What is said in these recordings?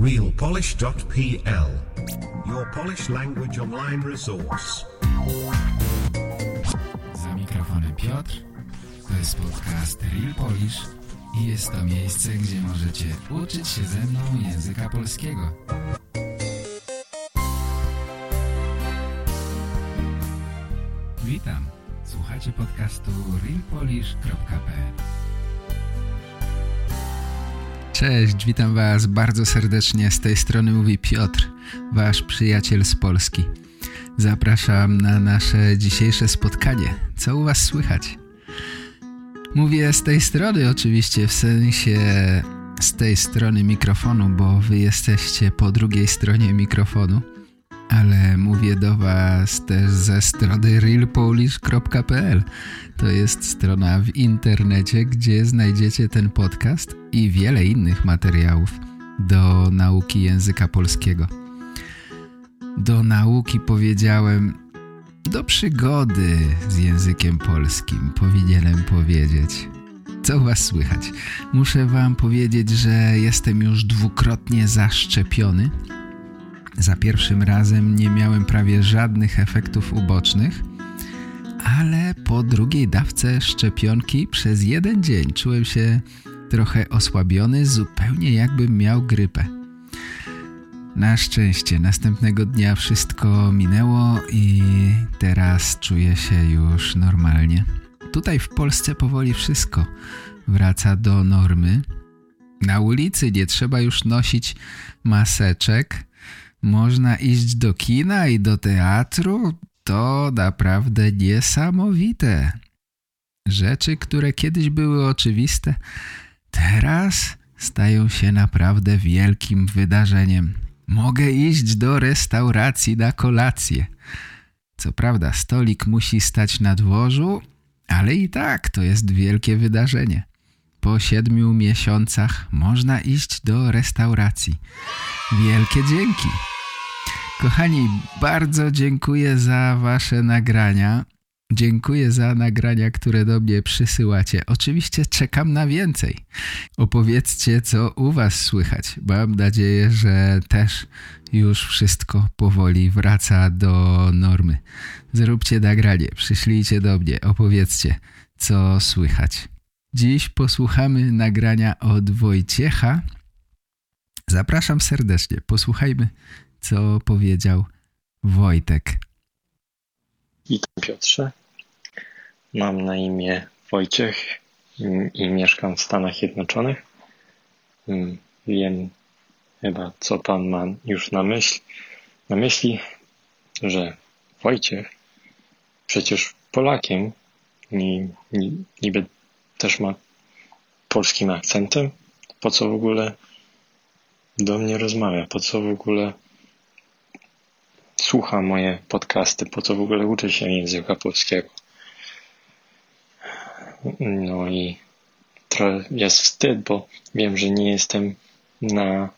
RealPolish.pl, your Polish language online resource. Za mikrofonem Piotr, to jest podcast Real Polish i jest to miejsce, gdzie możecie uczyć się ze mną języka polskiego. Witam, słuchacie podcastu RealPolish.pl. Cześć, witam Was bardzo serdecznie, z tej strony mówi Piotr, Wasz przyjaciel z Polski. Zapraszam na nasze dzisiejsze spotkanie. Co u Was słychać? Mówię z tej strony oczywiście, w sensie z tej strony mikrofonu, bo Wy jesteście po drugiej stronie mikrofonu, ale mówię do Was też ze strony realpolish.pl. To jest strona w internecie, gdzie znajdziecie ten podcast i wiele innych materiałów do nauki języka polskiego. Do nauki powiedziałem, do przygody z językiem polskim powinienem powiedzieć. Co u Was słychać? Muszę Wam powiedzieć, że jestem już dwukrotnie zaszczepiony. Za pierwszym razem nie miałem prawie żadnych efektów ubocznych, ale po drugiej dawce szczepionki przez jeden dzień czułem się trochę osłabiony, zupełnie jakbym miał grypę. Na szczęście następnego dnia wszystko minęło i teraz czuję się już normalnie. Tutaj w Polsce powoli wszystko wraca do normy. Na ulicy nie trzeba już nosić maseczek. Można iść do kina i do teatru, to naprawdę niesamowite. Rzeczy, które kiedyś były oczywiste, teraz stają się naprawdę wielkim wydarzeniem. Mogę iść do restauracji na kolację. Co prawda stolik musi stać na dworzu, ale i tak to jest wielkie wydarzenie. Po 7 miesiącach można iść do restauracji. Wielkie dzięki! Kochani, bardzo dziękuję za Wasze nagrania. Dziękuję za nagrania, które do mnie przysyłacie. Oczywiście czekam na więcej. Opowiedzcie, co u Was słychać. Mam nadzieję, że też już wszystko powoli wraca do normy. Zróbcie nagranie, przyślijcie do mnie, opowiedzcie, co słychać. Dziś posłuchamy nagrania od Wojciecha. Zapraszam serdecznie. Posłuchajmy, co powiedział Wojtek. Witam, Piotrze. Mam na imię Wojciech i mieszkam w Stanach Zjednoczonych. Wiem chyba, co pan ma już na myśli, że Wojciech przecież Polakiem, niby też ma polskim akcentem. Po co w ogóle do mnie rozmawia? Po co w ogóle słucha moje podcasty? Po co w ogóle uczy się języka polskiego? No i trochę jest wstyd, bo wiem, że nie jestem na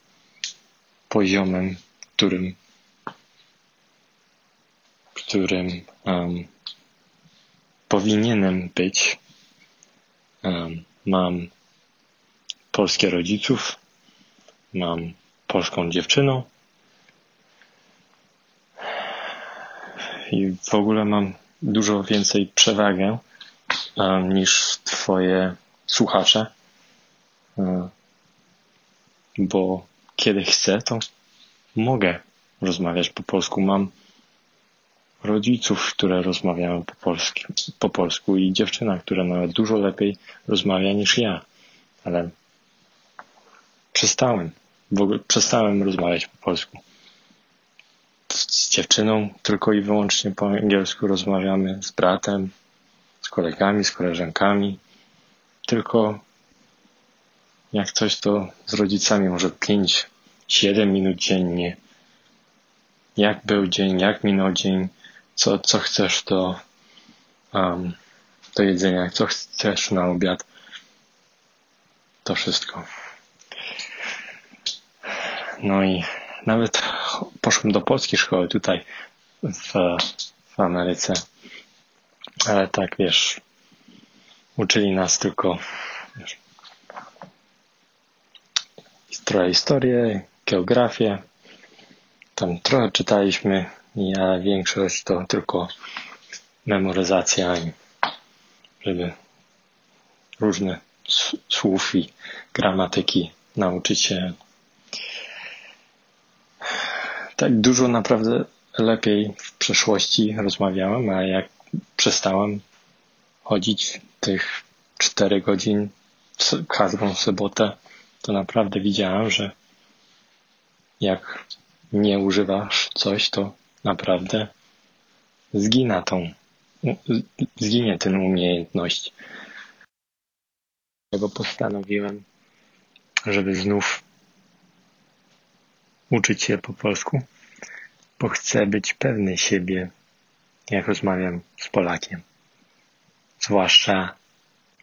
poziomie, którym powinienem być. Mam polskich rodziców, mam polską dziewczynę i w ogóle mam dużo więcej przewagę niż Twoje słuchacze, bo kiedy chcę, to mogę rozmawiać po polsku. Mam rodziców, które rozmawiają po polsku i dziewczyna, która nawet dużo lepiej rozmawia niż ja, ale w ogóle przestałem rozmawiać po polsku. Z dziewczyną tylko i wyłącznie po angielsku rozmawiamy, z bratem, z kolegami, z koleżankami, tylko jak coś, to z rodzicami może 5-7 minut dziennie. Jak był dzień, jak minął dzień, co chcesz do jedzenia, co chcesz na obiad, to wszystko. No i nawet poszłem do polskiej szkoły tutaj w Ameryce, ale tak, wiesz, uczyli nas tylko, wiesz, trochę historii, geografię. Tam trochę czytaliśmy, a większość to tylko memoryzacja, żeby różne słów i gramatyki nauczyć się. Tak dużo naprawdę lepiej w przeszłości rozmawiałem, a jak przestałem chodzić tych 4 godzin każdą sobotę, to naprawdę widziałem, że jak nie używasz coś, to naprawdę zginie tę umiejętność. Dlatego postanowiłem, żeby znów uczyć się po polsku, bo chcę być pewny siebie, jak rozmawiam z Polakiem. Zwłaszcza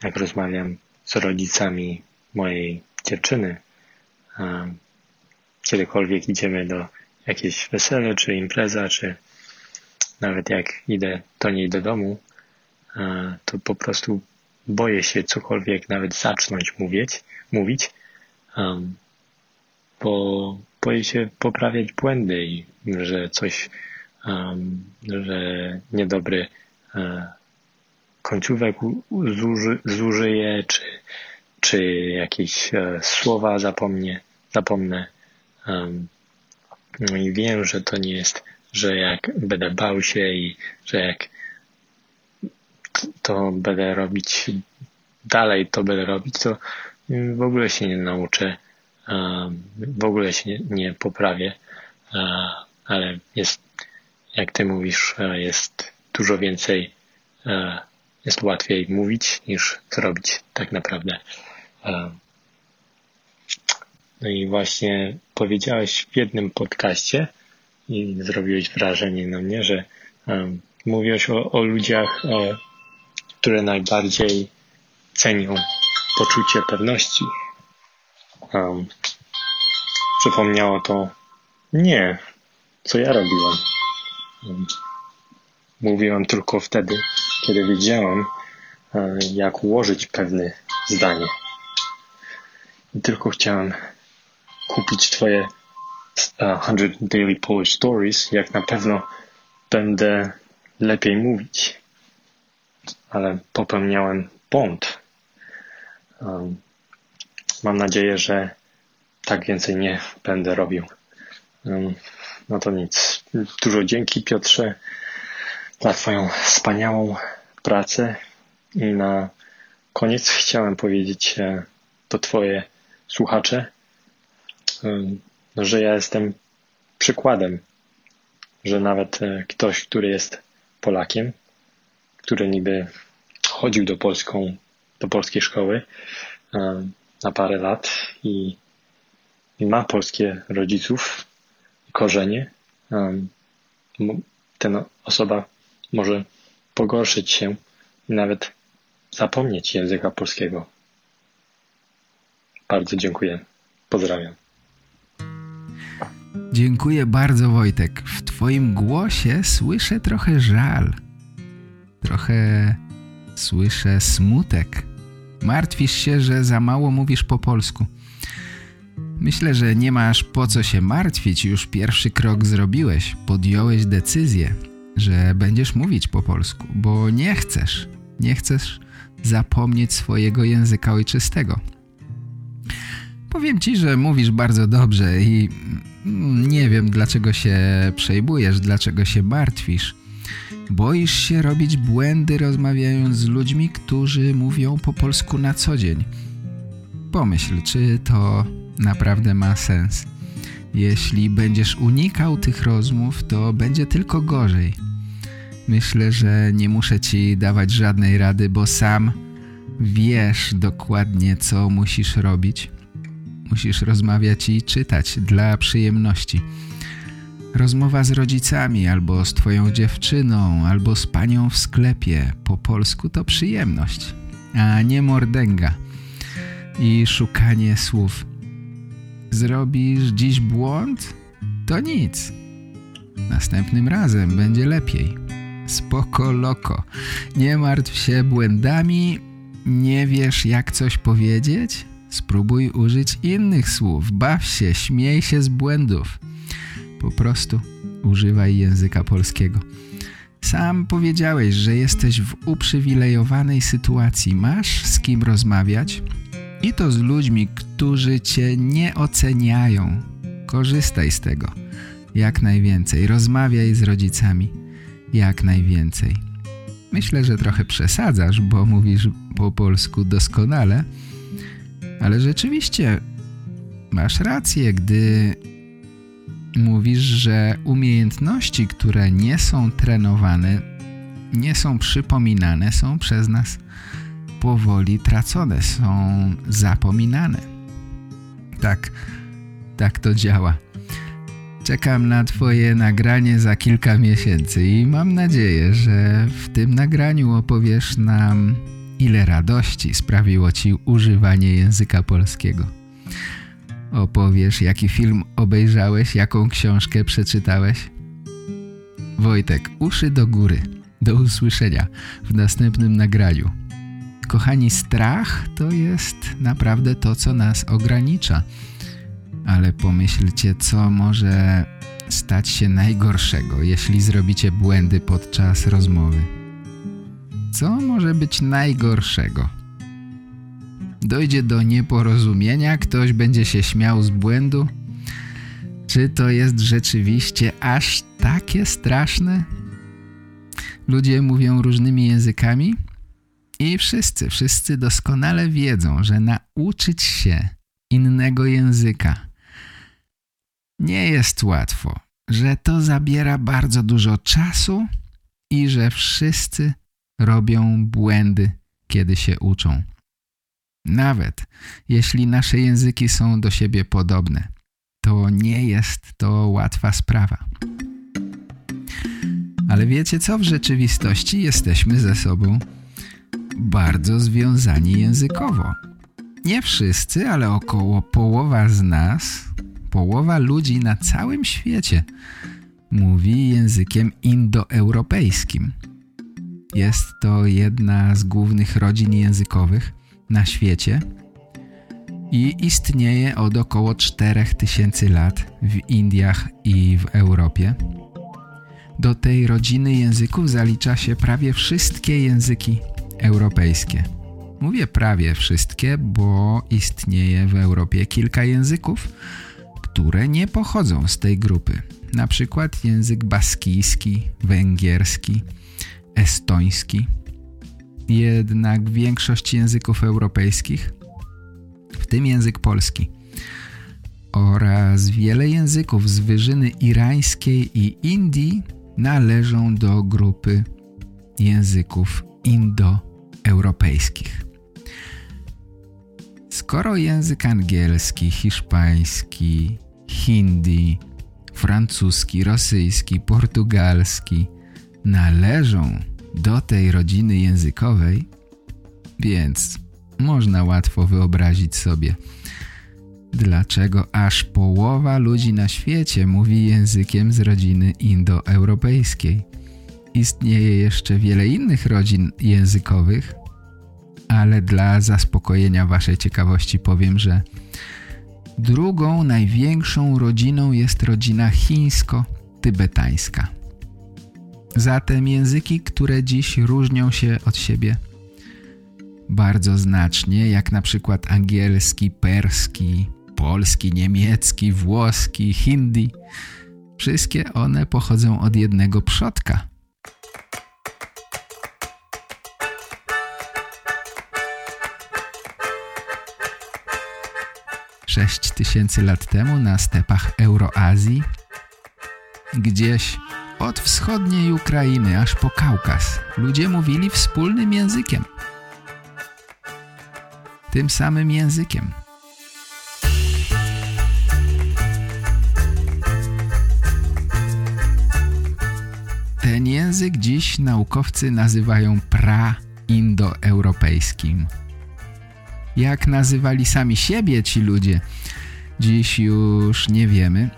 jak rozmawiam z rodzicami mojej dziewczyny. Kiedykolwiek idziemy do jakiejś wesele, czy impreza, czy nawet jak idę do niej do domu, to po prostu boję się cokolwiek nawet zacząć mówić, bo boję się poprawiać błędy i że coś, że niedobry końcówek zużyję, czy jakieś słowa zapomnę. I wiem, że to nie jest, że jak będę bał się i że jak to będę robić dalej, to w ogóle się nie nauczę, w ogóle się nie poprawię, ale jest, jak ty mówisz, jest dużo więcej, jest łatwiej mówić niż zrobić tak naprawdę. No i właśnie powiedziałeś w jednym podcaście i zrobiłeś wrażenie na mnie, że mówiłeś o ludziach, które najbardziej cenią poczucie pewności. Przypomniało to mnie, co ja robiłem. Mówiłem tylko wtedy, kiedy wiedziałem, jak ułożyć pewne zdanie. I tylko chciałem kupić twoje 100 Daily Polish Stories, jak na pewno będę lepiej mówić. Ale popełniałem błąd. Mam nadzieję, że tak więcej nie będę robił. No to nic. Dużo dzięki, Piotrze, za twoją wspaniałą pracę. I na koniec chciałem powiedzieć do twoje słuchacze, że ja jestem przykładem, że nawet ktoś, który jest Polakiem, który niby chodził do polskiej szkoły na parę lat i ma polskie rodziców, korzenie, ta osoba może pogorszyć się i nawet zapomnieć języka polskiego. Bardzo dziękuję. Pozdrawiam. Dziękuję bardzo, Wojtek. W twoim głosie słyszę trochę żal. Trochę słyszę smutek. Martwisz się, że za mało mówisz po polsku. Myślę, że nie masz po co się martwić. Już pierwszy krok zrobiłeś. Podjąłeś decyzję, że będziesz mówić po polsku, bo nie chcesz zapomnieć swojego języka ojczystego. Powiem ci, że mówisz bardzo dobrze i nie wiem, dlaczego się przejmujesz, dlaczego się martwisz. Boisz się robić błędy, rozmawiając z ludźmi, którzy mówią po polsku na co dzień. Pomyśl, czy to naprawdę ma sens. Jeśli będziesz unikał tych rozmów, to będzie tylko gorzej. Myślę, że nie muszę ci dawać żadnej rady, bo sam wiesz dokładnie, co musisz robić. Musisz rozmawiać i czytać dla przyjemności. Rozmowa z rodzicami, albo z twoją dziewczyną, albo z panią w sklepie po polsku to przyjemność, a nie mordęga i szukanie słów. Zrobisz dziś błąd? To nic. Następnym razem będzie lepiej. Spoko loko. Nie martw się błędami. Nie wiesz, jak coś powiedzieć? Spróbuj użyć innych słów, baw się, śmiej się z błędów. Po prostu używaj języka polskiego. Sam powiedziałeś, że jesteś w uprzywilejowanej sytuacji. Masz z kim rozmawiać i to z ludźmi, którzy cię nie oceniają. Korzystaj z tego jak najwięcej. Rozmawiaj z rodzicami jak najwięcej. Myślę, że trochę przesadzasz, bo mówisz po polsku doskonale, ale rzeczywiście masz rację, gdy mówisz, że umiejętności, które nie są trenowane, nie są przypominane, są przez nas powoli tracone, są zapominane. Tak to działa. Czekam na Twoje nagranie za kilka miesięcy i mam nadzieję, że w tym nagraniu opowiesz nam, ile radości sprawiło Ci używanie języka polskiego. Opowiesz, jaki film obejrzałeś, jaką książkę przeczytałeś. Wojtek, uszy do góry. Do usłyszenia w następnym nagraniu. Kochani, strach to jest naprawdę to, co nas ogranicza. Ale pomyślcie, co może stać się najgorszego, jeśli zrobicie błędy podczas rozmowy. Co może być najgorszego? Dojdzie do nieporozumienia, ktoś będzie się śmiał z błędu? Czy to jest rzeczywiście aż takie straszne? Ludzie mówią różnymi językami i wszyscy doskonale wiedzą, że nauczyć się innego języka nie jest łatwo, że to zabiera bardzo dużo czasu i że wszyscy robią błędy, kiedy się uczą. Nawet jeśli nasze języki są do siebie podobne, to nie jest to łatwa sprawa. Ale wiecie co? W rzeczywistości jesteśmy ze sobą bardzo związani językowo. Nie wszyscy, ale około połowa z nas, połowa ludzi na całym świecie mówi językiem indoeuropejskim. Jest to jedna z głównych rodzin językowych na świecie i istnieje od około 4000 lat w Indiach i w Europie. Do tej rodziny języków zalicza się prawie wszystkie języki europejskie. Mówię prawie wszystkie, bo istnieje w Europie kilka języków, które nie pochodzą z tej grupy. Na przykład język baskijski, węgierski, estoński. Jednak większość języków europejskich, w tym język polski oraz wiele języków z wyżyny irańskiej i Indii należą do grupy języków indoeuropejskich. Skoro język angielski, hiszpański, hindi, francuski, rosyjski, portugalski należą do tej rodziny językowej, więc można łatwo wyobrazić sobie, dlaczego aż połowa ludzi na świecie mówi językiem z rodziny indoeuropejskiej. Istnieje jeszcze wiele innych rodzin językowych, ale dla zaspokojenia waszej ciekawości powiem, że drugą największą rodziną jest rodzina chińsko-tybetańska. Zatem języki, które dziś różnią się od siebie bardzo znacznie, jak na przykład angielski, perski, polski, niemiecki, włoski, hindi, wszystkie one pochodzą od jednego przodka. Sześć 6000 lat temu na stepach Euroazji, gdzieś od wschodniej Ukrainy aż po Kaukaz, ludzie mówili wspólnym językiem. Tym samym językiem. Ten język dziś naukowcy nazywają praindoeuropejskim. Jak nazywali sami siebie ci ludzie, dziś już nie wiemy.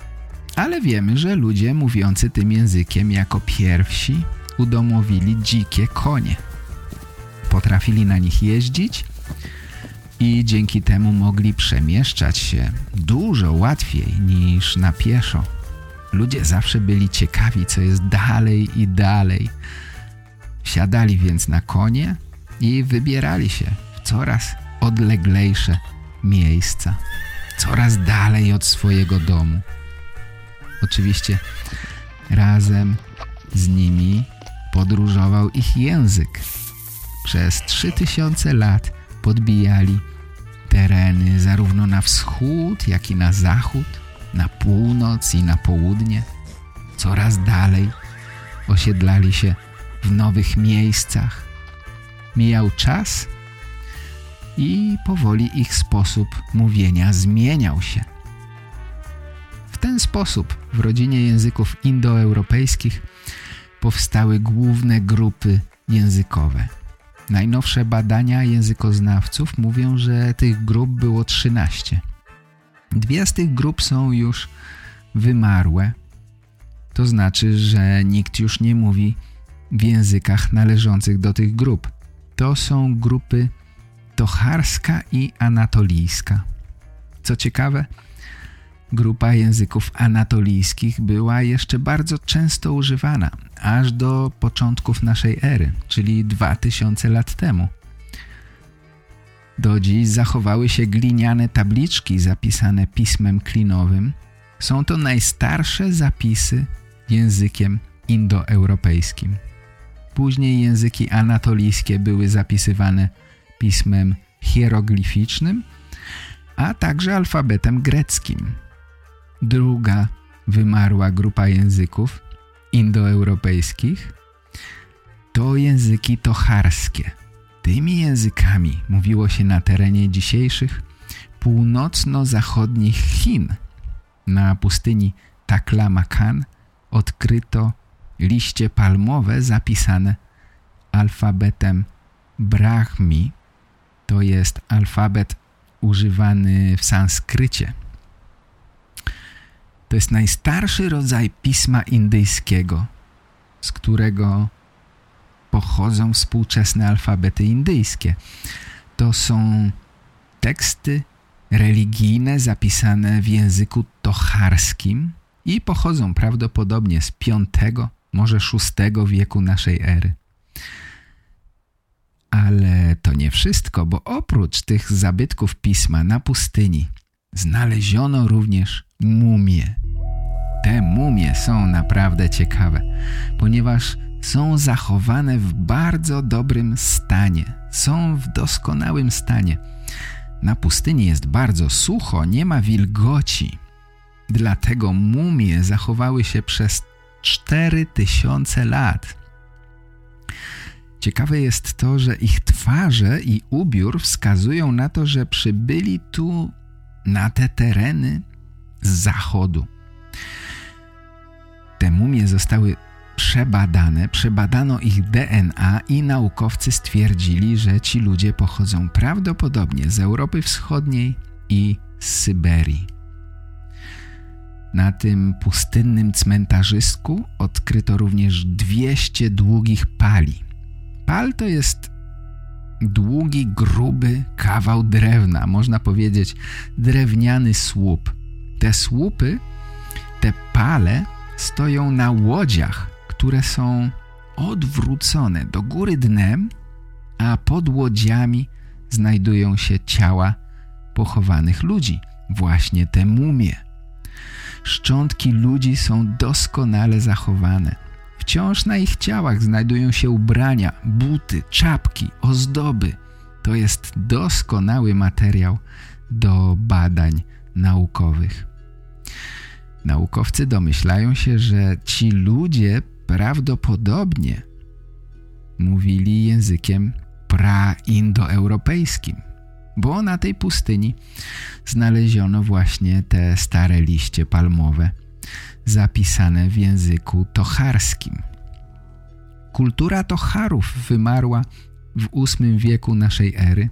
Ale wiemy, że ludzie mówiący tym językiem jako pierwsi udomowili dzikie konie. Potrafili na nich jeździć i dzięki temu mogli przemieszczać się dużo łatwiej niż na pieszo. Ludzie zawsze byli ciekawi, co jest dalej i dalej. Siadali więc na konie i wybierali się w coraz odleglejsze miejsca, coraz dalej od swojego domu. Oczywiście razem z nimi podróżował ich język. Przez 3000 lat podbijali tereny zarówno na wschód, jak i na zachód, na północ i na południe. Coraz dalej osiedlali się w nowych miejscach. Mijał czas i powoli ich sposób mówienia zmieniał się. W ten sposób w rodzinie języków indoeuropejskich powstały główne grupy językowe. Najnowsze badania językoznawców mówią, że tych grup było 13. 2 z tych grup są już wymarłe. To znaczy, że nikt już nie mówi w językach należących do tych grup. To są grupy tocharska i anatolijska. Co ciekawe, grupa języków anatolijskich była jeszcze bardzo często używana, aż do początków naszej ery, czyli 2000 lat temu. Do dziś zachowały się gliniane tabliczki zapisane pismem klinowym. Są to najstarsze zapisy językiem indoeuropejskim. Później języki anatolijskie były zapisywane pismem hieroglificznym, a także alfabetem greckim. Druga wymarła grupa języków indoeuropejskich to języki tocharskie. Tymi językami mówiło się na terenie dzisiejszych północno-zachodnich Chin. Na pustyni Taklamakan odkryto liście palmowe zapisane alfabetem Brahmi. To jest alfabet używany w sanskrycie. To jest najstarszy rodzaj pisma indyjskiego, z którego pochodzą współczesne alfabety indyjskie. To są teksty religijne zapisane w języku tocharskim i pochodzą prawdopodobnie z V, może VI wieku naszej ery. Ale to nie wszystko, bo oprócz tych zabytków pisma na pustyni znaleziono również mumie. Te mumie są naprawdę ciekawe, ponieważ są zachowane w bardzo dobrym stanie. Są w doskonałym stanie. Na pustyni jest bardzo sucho, nie ma wilgoci. Dlatego mumie zachowały się przez 4000 lat. Ciekawe jest to, że ich twarze i ubiór wskazują na to, że przybyli tu na te tereny z zachodu. Te mumie zostały przebadane, przebadano ich DNA i naukowcy stwierdzili, że ci ludzie pochodzą prawdopodobnie z Europy Wschodniej i z Syberii. Na tym pustynnym cmentarzysku odkryto również 200 długich pali. Pal to jest długi, gruby kawał drewna, można powiedzieć drewniany słup. Te słupy, te pale stoją na łodziach, które są odwrócone do góry dnem, a pod łodziami znajdują się ciała pochowanych ludzi, właśnie te mumie. Szczątki ludzi są doskonale zachowane. Wciąż na ich ciałach znajdują się ubrania, buty, czapki, ozdoby. To jest doskonały materiał do badań naukowych. Naukowcy domyślają się, że ci ludzie prawdopodobnie mówili językiem praindoeuropejskim, bo na tej pustyni znaleziono właśnie te stare liście palmowe zapisane w języku tocharskim. Kultura Tocharów wymarła w VIII wieku naszej ery.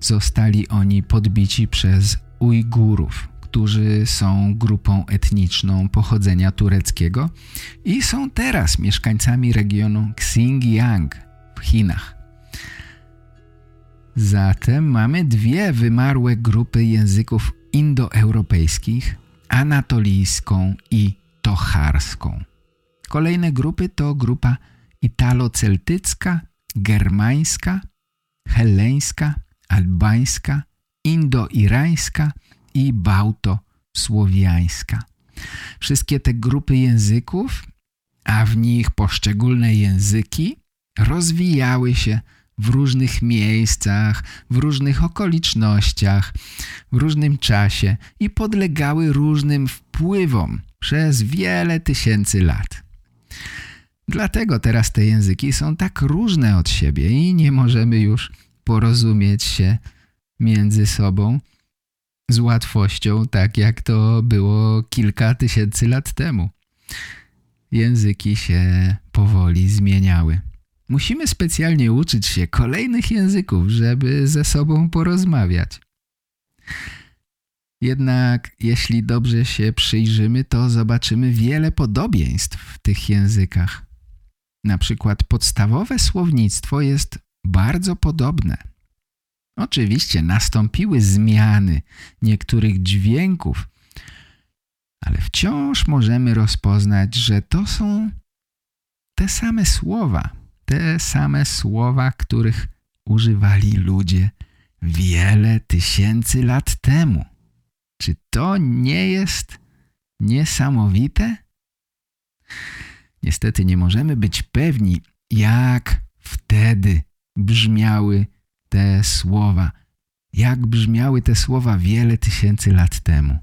Zostali oni podbici przez Ujgurów, którzy są grupą etniczną pochodzenia tureckiego i są teraz mieszkańcami regionu Xinjiang w Chinach. Zatem mamy dwie wymarłe grupy języków indoeuropejskich, anatolijską i tocharską. Kolejne grupy to grupa italoceltycka, germańska, helleńska, albańska, indoirańska i bałtosłowiańska. Wszystkie te grupy języków, a w nich poszczególne języki, rozwijały się w różnych miejscach, w różnych okolicznościach, w różnym czasie i podlegały różnym wpływom przez wiele tysięcy lat. Dlatego teraz te języki są tak różne od siebie i nie możemy już porozumieć się między sobą z łatwością, tak jak to było kilka tysięcy lat temu. Języki się powoli zmieniały. Musimy specjalnie uczyć się kolejnych języków, żeby ze sobą porozmawiać. Jednak jeśli dobrze się przyjrzymy, to zobaczymy wiele podobieństw w tych językach. Na przykład podstawowe słownictwo jest bardzo podobne. Oczywiście nastąpiły zmiany niektórych dźwięków, ale wciąż możemy rozpoznać, że to są te same słowa, których używali ludzie wiele tysięcy lat temu. Czy to nie jest niesamowite? Niestety nie możemy być pewni, jak wtedy brzmiały te słowa. Jak brzmiały te słowa wiele tysięcy lat temu.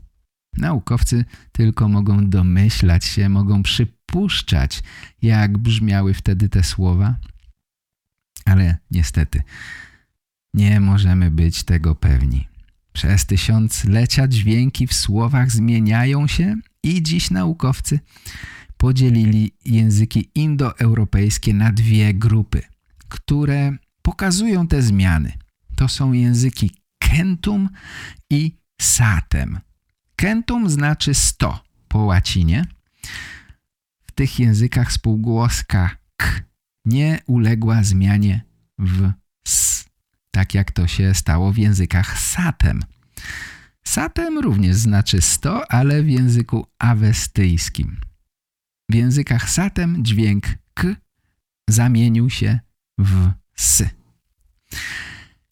Naukowcy tylko mogą domyślać się, mogą przypuszczać, jak brzmiały wtedy te słowa. Ale niestety nie możemy być tego pewni. Przez tysiąclecia dźwięki w słowach zmieniają się i dziś naukowcy podzielili języki indoeuropejskie na dwie grupy, które pokazują te zmiany. To są języki kentum i satem. Kentum znaczy 100 po łacinie. W tych językach spółgłoska k nie uległa zmianie w s, tak jak to się stało w językach satem. Satem również znaczy 100, ale w języku awestyjskim. W językach satem dźwięk k zamienił się w s.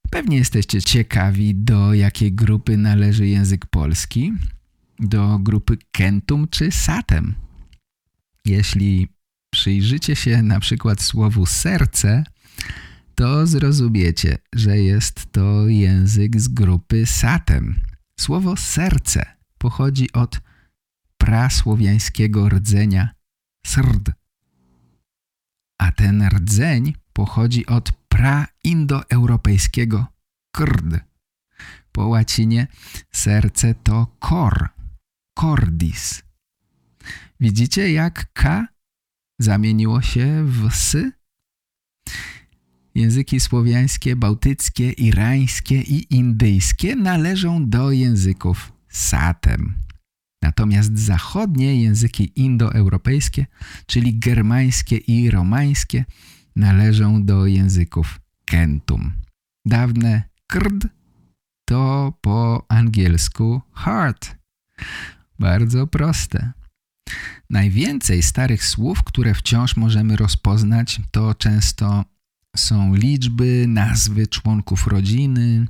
Pewnie jesteście ciekawi, do jakiej grupy należy język polski. Do grupy kentum czy satem. Jeśli przyjrzycie się na przykład słowu serce, to zrozumiecie, że jest to język z grupy satem. Słowo serce pochodzi od prasłowiańskiego rdzenia srd, a ten rdzeń pochodzi od praindoeuropejskiego krd. Po łacinie serce to cor, cordis. Widzicie, jak k zamieniło się w s? Języki słowiańskie, bałtyckie, irańskie i indyjskie należą do języków satem. Natomiast zachodnie języki indoeuropejskie, czyli germańskie i romańskie, należą do języków kentum. Dawne krd to po angielsku heart. Bardzo proste. Najwięcej starych słów, które wciąż możemy rozpoznać, to często są liczby, nazwy członków rodziny,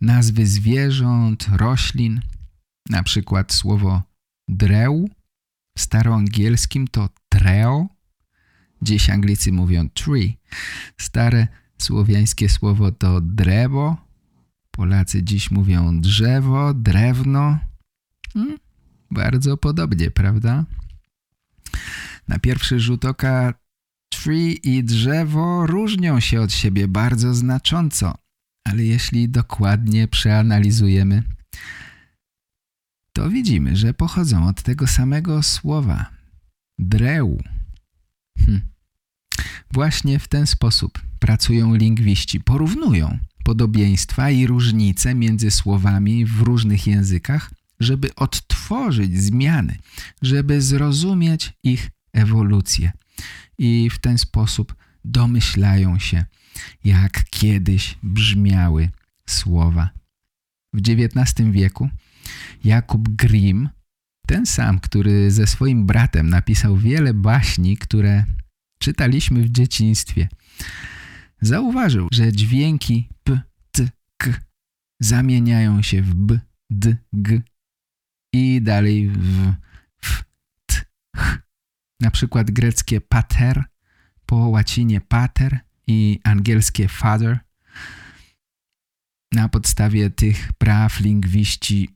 nazwy zwierząt, roślin. Na przykład słowo drew w staroangielskim to treo. Dziś Anglicy mówią tree. Stare słowiańskie słowo to drewo. Polacy dziś mówią drzewo, drewno. Bardzo podobnie, prawda? Na pierwszy rzut oka tree i drzewo różnią się od siebie bardzo znacząco. Ale jeśli dokładnie przeanalizujemy, to widzimy, że pochodzą od tego samego słowa. Drew. Właśnie w ten sposób pracują lingwiści. Porównują podobieństwa i różnice między słowami w różnych językach, żeby odtworzyć zmiany, żeby zrozumieć ich ewolucję. I w ten sposób domyślają się jak kiedyś brzmiały słowa. W XIX wieku Jakub Grimm, ten sam, który ze swoim bratem napisał wiele baśni, które czytaliśmy w dzieciństwie, zauważył, że dźwięki p, t, k zamieniają się w b, d, g i dalej w f, t, h. Na przykład greckie pater po łacinie pater i angielskie father. Na podstawie tych praw lingwiści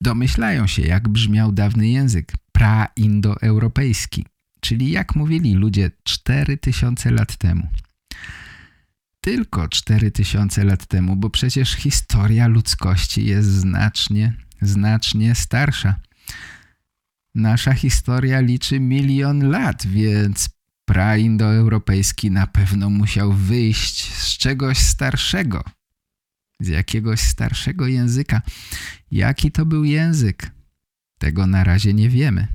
domyślają się, jak brzmiał dawny język praindoeuropejski, czyli jak mówili ludzie 4000 lat temu. Tylko 4000 lat temu, bo przecież historia ludzkości jest znacznie starsza. Nasza historia liczy 1 000 000 lat, więc praindoeuropejski na pewno musiał wyjść z czegoś starszego, z jakiegoś starszego języka. Jaki to był język? Tego na razie nie wiemy.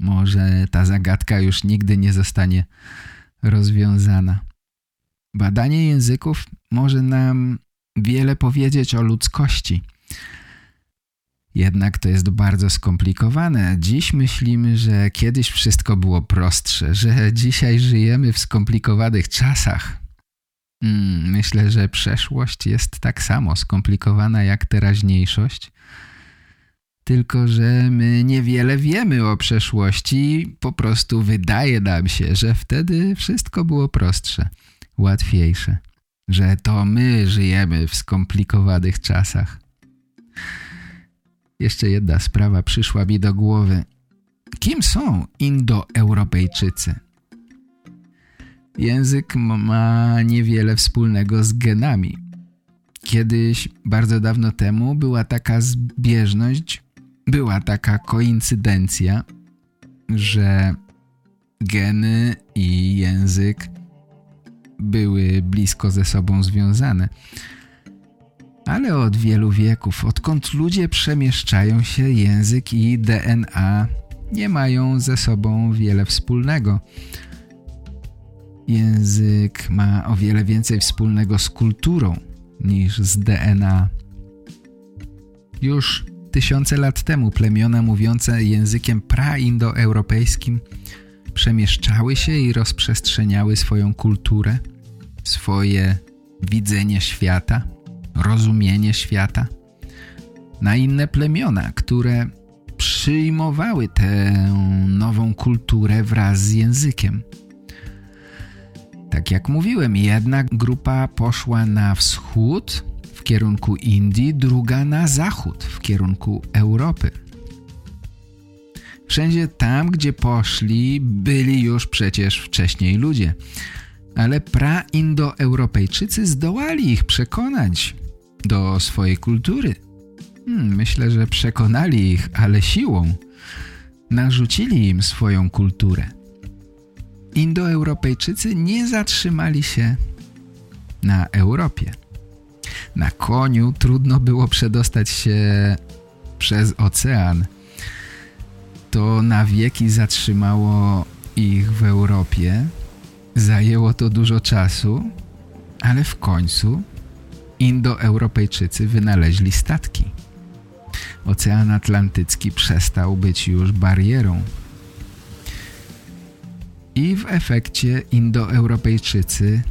Może ta zagadka już nigdy nie zostanie rozwiązana. Badanie języków może nam wiele powiedzieć o ludzkości. Jednak to jest bardzo skomplikowane. Dziś myślimy, że kiedyś wszystko było prostsze, że dzisiaj żyjemy w skomplikowanych czasach. Myślę, że przeszłość jest tak samo skomplikowana jak teraźniejszość. Tylko że my niewiele wiemy o przeszłości i po prostu wydaje nam się, że wtedy wszystko było prostsze, łatwiejsze. Że to my żyjemy w skomplikowanych czasach. Jeszcze jedna sprawa przyszła mi do głowy. Kim są Indoeuropejczycy? Język ma niewiele wspólnego z genami. Kiedyś, bardzo dawno temu, była taka zbieżność, była taka koincydencja, że geny i język były blisko ze sobą związane. Ale od wielu wieków, odkąd ludzie przemieszczają się, język i DNA nie mają ze sobą wiele wspólnego. Język ma o wiele więcej wspólnego z kulturą niż z DNA. Już 1000 lat temu plemiona mówiące językiem praindoeuropejskim przemieszczały się i rozprzestrzeniały swoją kulturę, swoje widzenie świata, rozumienie świata na inne plemiona, które przyjmowały tę nową kulturę wraz z językiem. Tak jak mówiłem, jedna grupa poszła na wschód w kierunku Indii, druga na zachód w kierunku Europy. Wszędzie tam, gdzie poszli, byli już przecież wcześniej ludzie, ale praindoeuropejczycy zdołali ich przekonać do swojej kultury. Myślę, że przekonali ich, ale siłą. Narzucili im swoją kulturę. Indoeuropejczycy nie zatrzymali się na Europie. Na koniu trudno było przedostać się przez ocean. To na wieki zatrzymało ich w Europie. Zajęło to dużo czasu, ale w końcu Indoeuropejczycy wynaleźli statki. Ocean Atlantycki przestał być już barierą. I w efekcie Indoeuropejczycy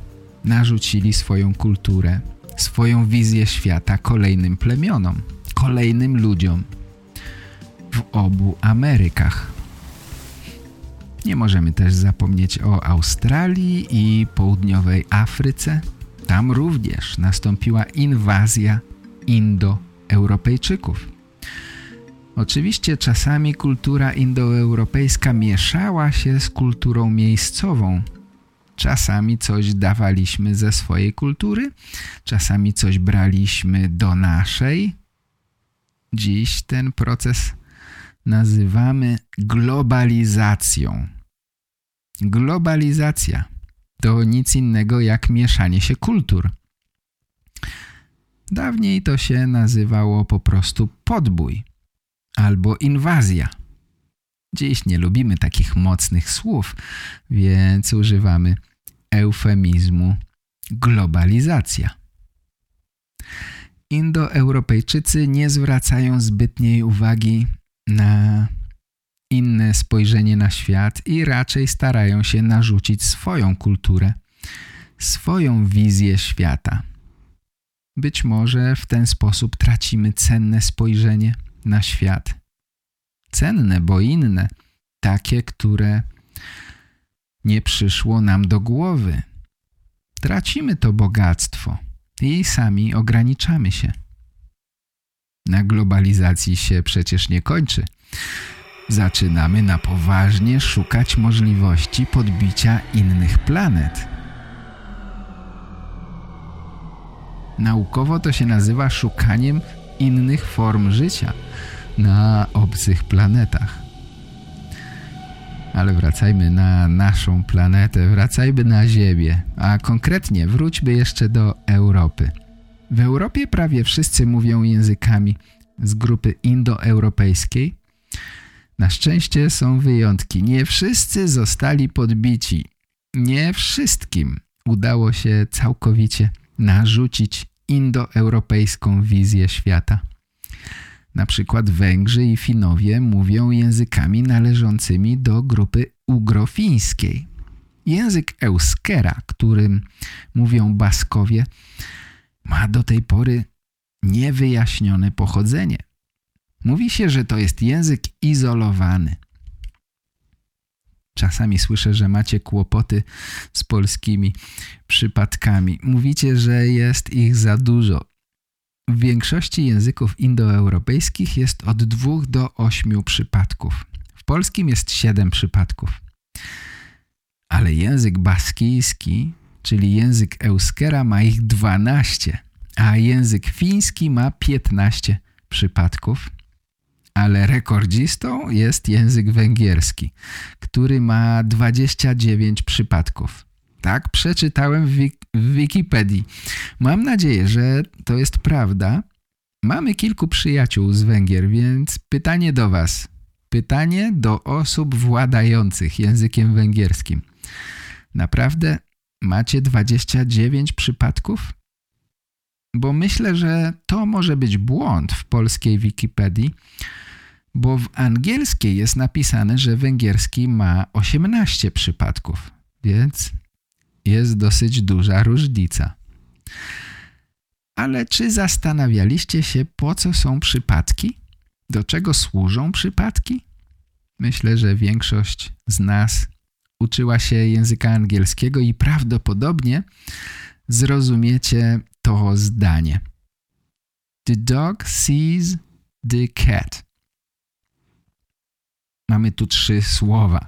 narzucili swoją kulturę, swoją wizję świata kolejnym plemionom, kolejnym ludziom w obu Amerykach. Nie możemy też zapomnieć o Australii i południowej Afryce. Tam również nastąpiła inwazja Indoeuropejczyków. Oczywiście czasami kultura indoeuropejska mieszała się z kulturą miejscową. Czasami coś dawaliśmy ze swojej kultury, czasami coś braliśmy do naszej. Dziś ten proces nazywamy globalizacją. Globalizacja to nic innego jak mieszanie się kultur. Dawniej to się nazywało po prostu podbój. Albo inwazja. Dziś nie lubimy takich mocnych słów, więc używamy eufemizmu globalizacja. Indoeuropejczycy nie zwracają zbytniej uwagi na inne spojrzenie na świat i raczej starają się narzucić swoją kulturę, swoją wizję świata. Być może w ten sposób tracimy cenne spojrzenie na świat. Cenne, bo inne, takie, które nie przyszło nam do głowy. Tracimy to bogactwo i sami ograniczamy się. Na globalizacji się przecież nie kończy. Zaczynamy na poważnie szukać możliwości podbicia innych planet. Naukowo to się nazywa szukaniem innych form życia na obcych planetach. Ale wracajmy na naszą planetę, wracajmy na Ziemię, a konkretnie wróćmy jeszcze do Europy. W Europie prawie wszyscy mówią językami z grupy indoeuropejskiej. Na szczęście są wyjątki. Nie wszyscy zostali podbici. Nie wszystkim udało się całkowicie narzucić indoeuropejską wizję świata. Na przykład Węgrzy i Finowie mówią językami należącymi do grupy ugrofińskiej. Język euskera, którym mówią Baskowie, ma do tej pory niewyjaśnione pochodzenie. Mówi się, że to jest język izolowany. Czasami słyszę, że macie kłopoty z polskimi przypadkami. Mówicie, że jest ich za dużo. W większości języków indoeuropejskich jest od 2 do 8 przypadków. W polskim jest 7 przypadków. Ale język baskijski, czyli język euskera, ma ich 12, a język fiński ma 15 przypadków. Ale rekordzistą jest język węgierski, który ma 29 przypadków. Tak przeczytałem w Wikipedii. Mam nadzieję, że to jest prawda. Mamy kilku przyjaciół z Węgier, więc pytanie do Was. Pytanie do osób władających językiem węgierskim. Naprawdę macie 29 przypadków? Bo myślę, że to może być błąd w polskiej Wikipedii, bo w angielskiej jest napisane, że węgierski ma 18 przypadków, więc jest dosyć duża różnica. Ale czy zastanawialiście się, po co są przypadki? Do czego służą przypadki? Myślę, że większość z nas uczyła się języka angielskiego i prawdopodobnie zrozumiecie to zdanie. The dog sees the cat. Mamy tu 3 słowa.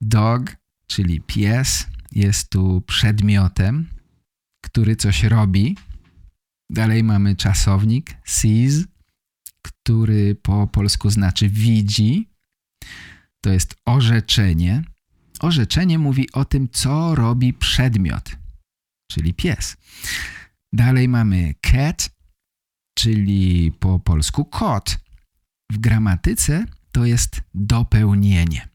Dog, czyli pies, jest tu przedmiotem, który coś robi. Dalej mamy czasownik sees, który po polsku znaczy widzi. To jest orzeczenie. Orzeczenie mówi o tym, co robi przedmiot, czyli pies. Dalej mamy cat, czyli po polsku kot. W gramatyce to jest dopełnienie.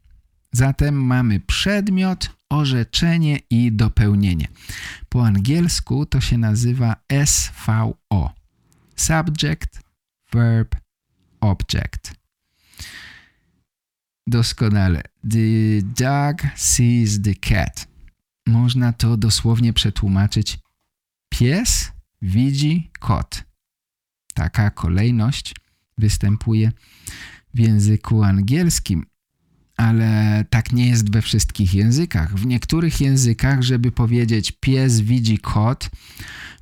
Zatem mamy przedmiot, orzeczenie i dopełnienie. Po angielsku to się nazywa SVO. Subject, verb, object. Doskonale. The dog sees the cat. Można to dosłownie przetłumaczyć. Pies widzi kot. Taka kolejność występuje w języku angielskim, ale tak nie jest we wszystkich językach. W niektórych językach, żeby powiedzieć pies widzi kot,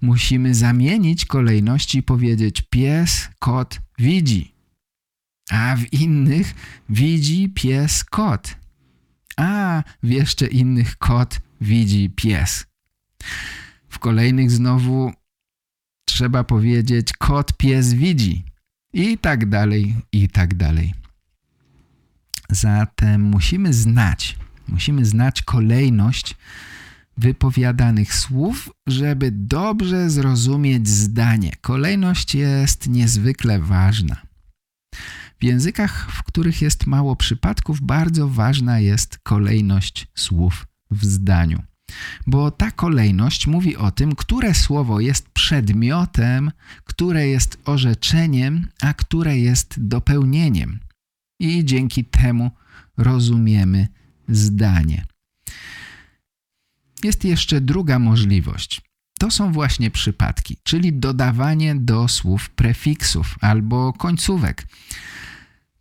musimy zamienić kolejność i powiedzieć pies, kot widzi. A w innych widzi pies, kot. A w jeszcze innych kot widzi pies. W kolejnych znowu trzeba powiedzieć kot, pies widzi. I tak dalej, i tak dalej. Zatem musimy znać kolejność wypowiadanych słów, żeby dobrze zrozumieć zdanie. Kolejność jest niezwykle ważna. W językach, w których jest mało przypadków, bardzo ważna jest kolejność słów w zdaniu. bo ta kolejność mówi o tym, które słowo jest przedmiotem, które jest orzeczeniem, a które jest dopełnieniem. I dzięki temu rozumiemy zdanie. Jest jeszcze druga możliwość. To są właśnie przypadki, czyli dodawanie do słów prefiksów albo końcówek.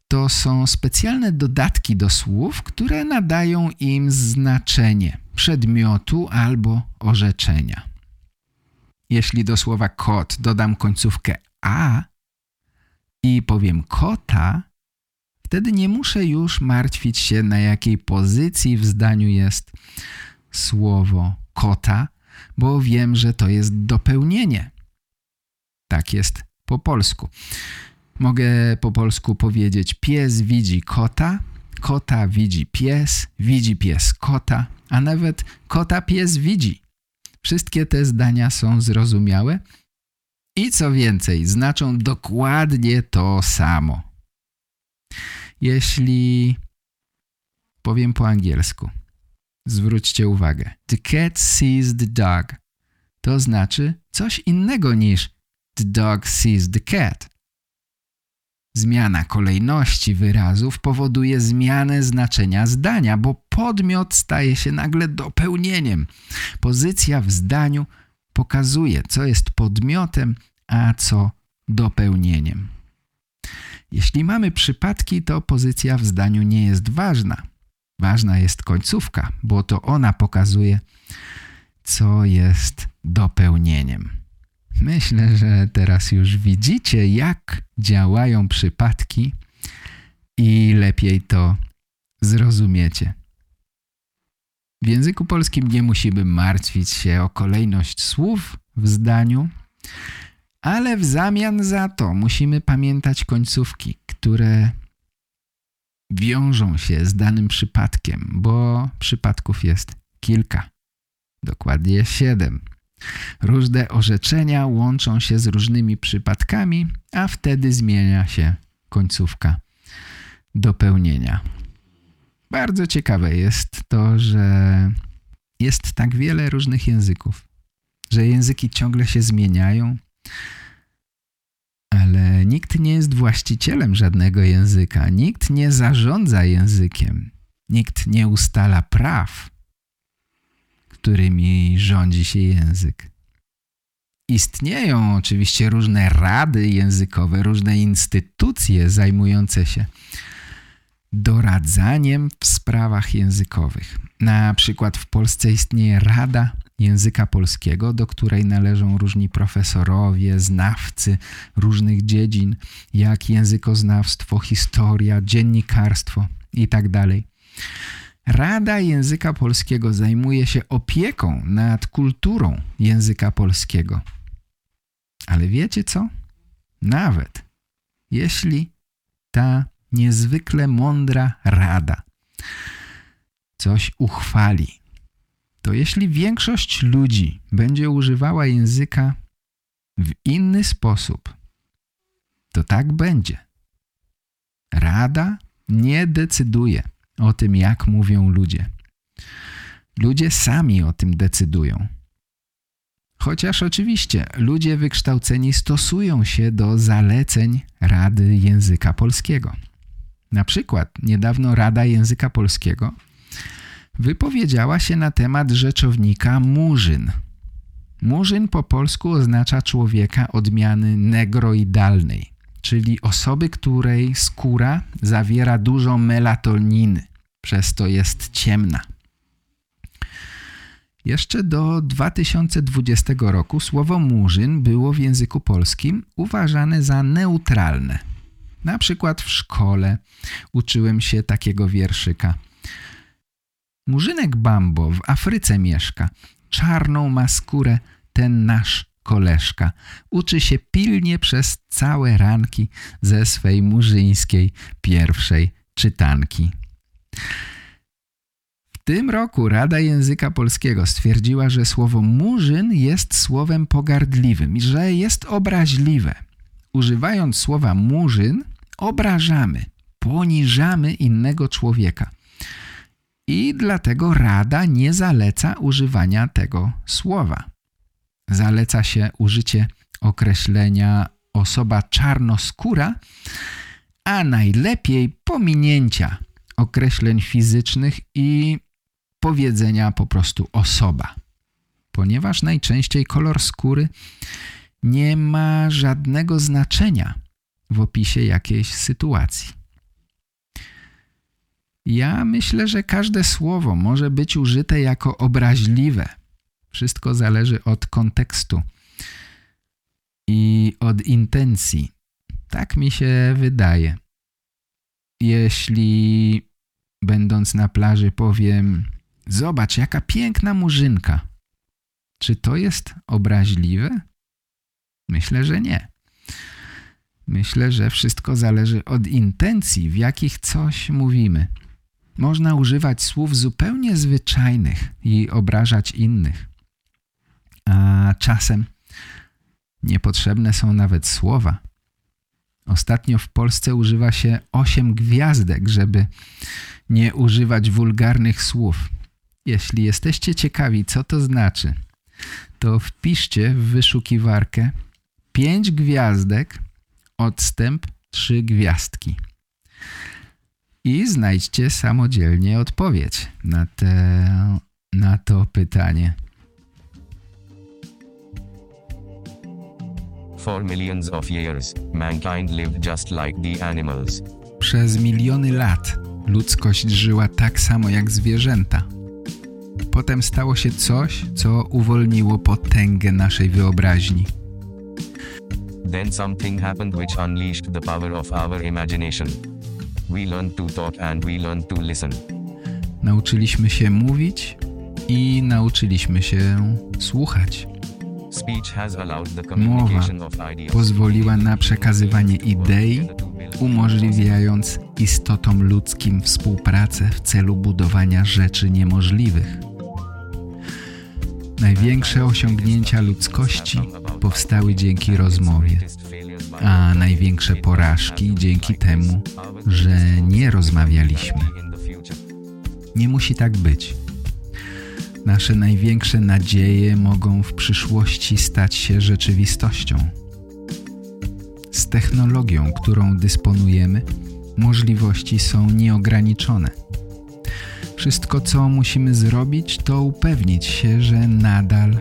To są specjalne dodatki do słów, które nadają im znaczenie przedmiotu albo orzeczenia. Jeśli do słowa kot dodam końcówkę a i powiem kota, wtedy nie muszę już martwić się, na jakiej pozycji w zdaniu jest słowo kota, bo wiem, że to jest dopełnienie. Tak jest po polsku. Mogę po polsku powiedzieć: pies widzi kota, kota widzi pies kota, a nawet kota pies widzi. Wszystkie te zdania są zrozumiałe i co więcej, znaczą dokładnie to samo. Jeśli powiem po angielsku, zwróćcie uwagę, the cat sees the dog, to znaczy coś innego niż the dog sees the cat. Zmiana kolejności wyrazów powoduje zmianę znaczenia zdania, bo podmiot staje się nagle dopełnieniem. Pozycja w zdaniu pokazuje, co jest podmiotem, a co dopełnieniem. Jeśli mamy przypadki, to pozycja w zdaniu nie jest ważna. Ważna jest końcówka, bo to ona pokazuje, co jest dopełnieniem. Myślę, że teraz już widzicie, jak działają przypadki i lepiej to zrozumiecie. W języku polskim nie musimy martwić się o kolejność słów w zdaniu, ale w zamian za to musimy pamiętać końcówki, które wiążą się z danym przypadkiem, bo przypadków jest kilka, dokładnie 7. Różne orzeczenia łączą się z różnymi przypadkami, a wtedy zmienia się końcówka dopełnienia. Bardzo ciekawe jest to, że jest tak wiele różnych języków, że języki ciągle się zmieniają, ale nikt nie jest właścicielem żadnego języka, nikt nie zarządza językiem, nikt nie ustala praw, którymi rządzi się język. Istnieją oczywiście różne rady językowe, różne instytucje zajmujące się doradzaniem w sprawach językowych. Na przykład w Polsce istnieje Rada Języka Polskiego, do której należą różni profesorowie, znawcy różnych dziedzin, jak językoznawstwo, historia, dziennikarstwo itd. Rada Języka Polskiego zajmuje się opieką nad kulturą języka polskiego. Ale wiecie co? Nawet jeśli ta niezwykle mądra rada coś uchwali, to jeśli większość ludzi będzie używała języka w inny sposób, to tak będzie. Rada nie decyduje o tym, jak mówią ludzie. Ludzie sami o tym decydują. Chociaż oczywiście ludzie wykształceni stosują się do zaleceń Rady Języka Polskiego. Na przykład niedawno Rada Języka Polskiego wypowiedziała się na temat rzeczownika murzyn. Murzyn po polsku oznacza człowieka odmiany negroidalnej, czyli osoby, której skóra zawiera dużo melatoniny. Przez to jest ciemna. Jeszcze do 2020 roku słowo murzyn było w języku polskim uważane za neutralne. Na przykład w szkole uczyłem się takiego wierszyka. Murzynek Bambo w Afryce mieszka, czarną ma skórę ten nasz koleżka. Uczy się pilnie przez całe ranki ze swej murzyńskiej pierwszej czytanki. W tym roku Rada Języka Polskiego stwierdziła, że słowo murzyn jest słowem pogardliwym i że jest obraźliwe. Używając słowa murzyn obrażamy, poniżamy innego człowieka. i dlatego Rada nie zaleca używania tego słowa. Zaleca się użycie określenia osoba czarnoskóra, a najlepiej pominięcia określeń fizycznych i powiedzenia po prostu osoba, ponieważ najczęściej kolor skóry nie ma żadnego znaczenia w opisie jakiejś sytuacji. Ja myślę, że każde słowo może być użyte jako obraźliwe. Wszystko zależy od kontekstu i od intencji. Tak mi się wydaje. Jeśli będąc na plaży powiem: zobacz, jaka piękna murzynka. Czy to jest obraźliwe? Myślę, że nie. Myślę, że wszystko zależy od intencji, w jakich coś mówimy. Można używać słów zupełnie zwyczajnych i obrażać innych. A czasem niepotrzebne są nawet słowa. Ostatnio w Polsce używa się 8 gwiazdek, żeby nie używać wulgarnych słów. Jeśli jesteście ciekawi, co to znaczy, to wpiszcie w wyszukiwarkę 5 gwiazdek, odstęp 3 gwiazdki. I znajdźcie samodzielnie odpowiedź na to pytanie. 4 millions of years, mankind lived just like the animals. Przez miliony lat ludzkość żyła tak samo jak zwierzęta. Potem stało się coś, co uwolniło potęgę naszej wyobraźni. Then something happened which unleashed the power of our imagination. We learned to talk and we learned to listen. Nauczyliśmy się mówić i nauczyliśmy się słuchać. Mowa pozwoliła na przekazywanie idei, umożliwiając istotom ludzkim współpracę w celu budowania rzeczy niemożliwych. Największe osiągnięcia ludzkości powstały dzięki rozmowie, a największe porażki dzięki temu, że nie rozmawialiśmy. Nie musi tak być. Nasze największe nadzieje mogą w przyszłości stać się rzeczywistością. Z technologią, którą dysponujemy, możliwości są nieograniczone. Wszystko, co musimy zrobić, to upewnić się, że nadal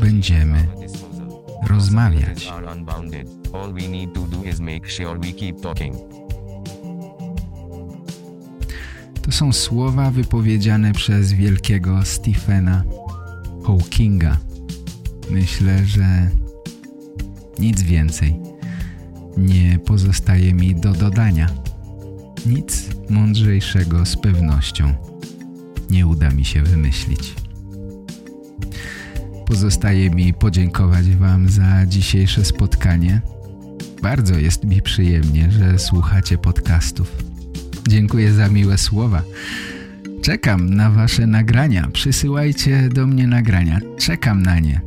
będziemy rozmawiać. To są słowa wypowiedziane przez wielkiego Stephena Hawkinga. Myślę, że nic więcej nie pozostaje mi do dodania. Nic mądrzejszego z pewnością nie uda mi się wymyślić. Pozostaje mi podziękować Wam za dzisiejsze spotkanie. Bardzo jest mi przyjemnie, że słuchacie podcastów. Dziękuję za miłe słowa. Czekam na Wasze nagrania. Przysyłajcie do mnie nagrania. Czekam na nie.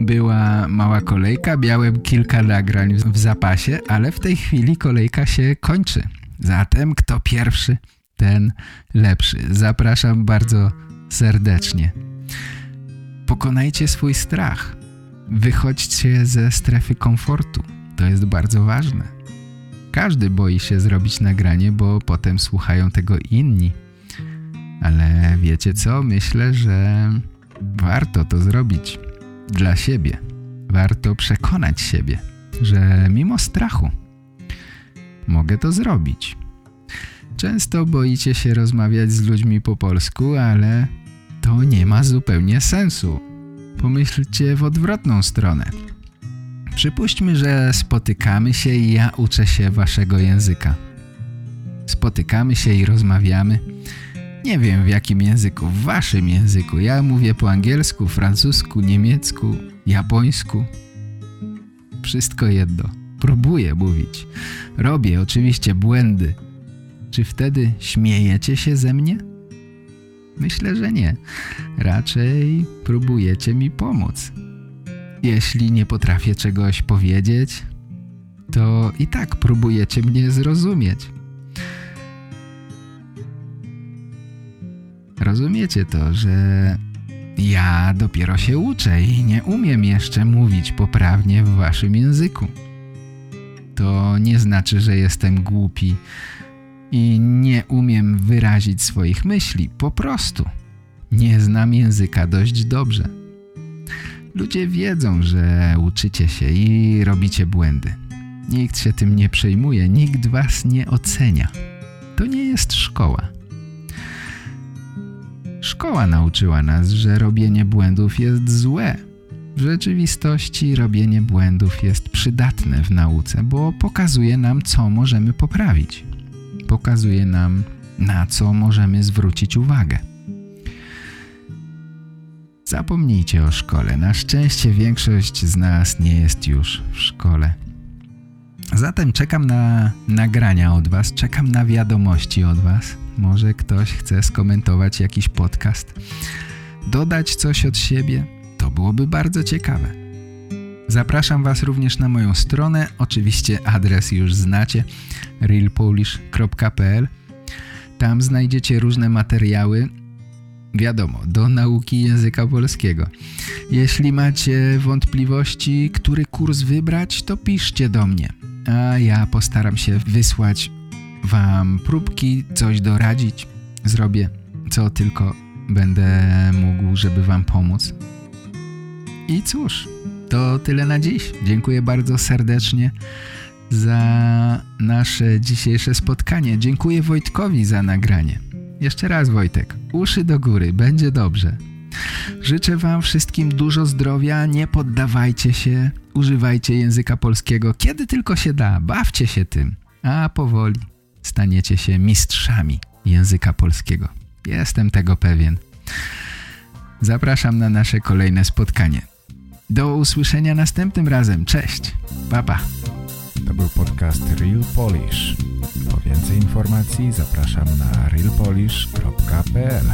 Była mała kolejka, miałem kilka nagrań w zapasie, ale w tej chwili kolejka się kończy. Zatem kto pierwszy, ten lepszy. Zapraszam bardzo serdecznie. Pokonajcie swój strach. Wychodźcie ze strefy komfortu. To jest bardzo ważne. Każdy boi się zrobić nagranie, bo potem słuchają tego inni. Ale wiecie co? Myślę, że warto to zrobić dla siebie. Warto przekonać siebie, że mimo strachu mogę to zrobić. Często boicie się rozmawiać z ludźmi po polsku, ale to nie ma zupełnie sensu. Pomyślcie w odwrotną stronę. Przypuśćmy, że spotykamy się i ja uczę się waszego języka. Spotykamy się i rozmawiamy. Nie wiem w jakim języku, w waszym języku. Ja mówię po angielsku, francusku, niemiecku, japońsku. Wszystko jedno. Próbuję mówić. Robię oczywiście błędy. Czy wtedy śmiejecie się ze mnie? Myślę, że nie. Raczej próbujecie mi pomóc. Jeśli nie potrafię czegoś powiedzieć, to i tak próbujecie mnie zrozumieć. rozumiecie to, że ja dopiero się uczę i nie umiem jeszcze mówić poprawnie w waszym języku. To nie znaczy, że jestem głupi i nie umiem wyrazić swoich myśli. Po prostu nie znam języka dość dobrze. Ludzie wiedzą, że uczycie się i robicie błędy. Nikt się tym nie przejmuje, nikt was nie ocenia. To nie jest szkoła. Szkoła nauczyła nas, że robienie błędów jest złe. W rzeczywistości robienie błędów jest przydatne w nauce, bo pokazuje nam, co możemy poprawić. Pokazuje nam, na co możemy zwrócić uwagę. Zapomnijcie o szkole. Na szczęście większość z nas nie jest już w szkole. Zatem czekam na nagrania od was, czekam na wiadomości od was. Może ktoś chce skomentować jakiś podcast, dodać coś od siebie. To byłoby bardzo ciekawe. Zapraszam was również na moją stronę. Oczywiście adres już znacie. RealPolish.pl. Tam znajdziecie różne materiały. Wiadomo, do nauki języka polskiego. Jeśli macie wątpliwości, który kurs wybrać, to piszcie do mnie. A ja postaram się wysłać wam próbki, coś doradzić. Zrobię, co tylko będę mógł, żeby wam pomóc. I cóż, to tyle na dziś. Dziękuję bardzo serdecznie za nasze dzisiejsze spotkanie. Dziękuję Wojtkowi za nagranie. Jeszcze raz, Wojtek, uszy do góry, będzie dobrze. Życzę wam wszystkim dużo zdrowia, nie poddawajcie się, używajcie języka polskiego, kiedy tylko się da, bawcie się tym, a powoli staniecie się mistrzami języka polskiego. Jestem tego pewien. Zapraszam na nasze kolejne spotkanie. Do usłyszenia następnym razem. Cześć, pa, pa. To był podcast Real Polish. Po więcej informacji zapraszam na realpolish.pl.